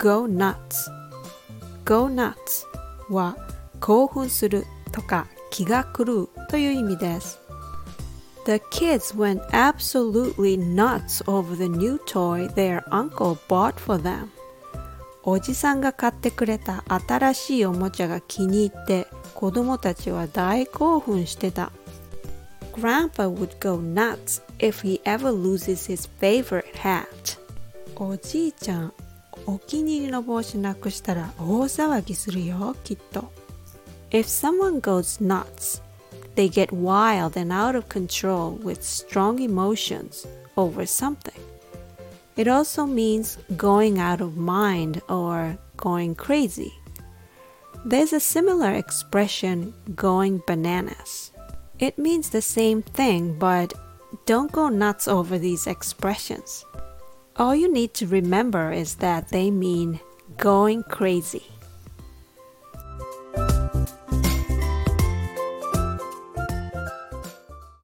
go nuts。go nuts は興奮するとか気が狂うという意味です。The kids went absolutely nuts over the new toy their uncle bought for them. おじさんが買ってくれた新しいおもちゃが気に入って、子供たちは大興奮してた。Grandpa would go nuts if he ever loses his favorite hat. おじいちゃん、お気に入りの帽子なくしたら大騒ぎするよ、きっと。If someone goes nuts, they get wild and out of control with strong emotions over something. It also means going out of mind or going crazy. There's a similar expression, going bananas.It means the same thing, but don't go nuts over these expressions. All you need to remember is that they mean going crazy.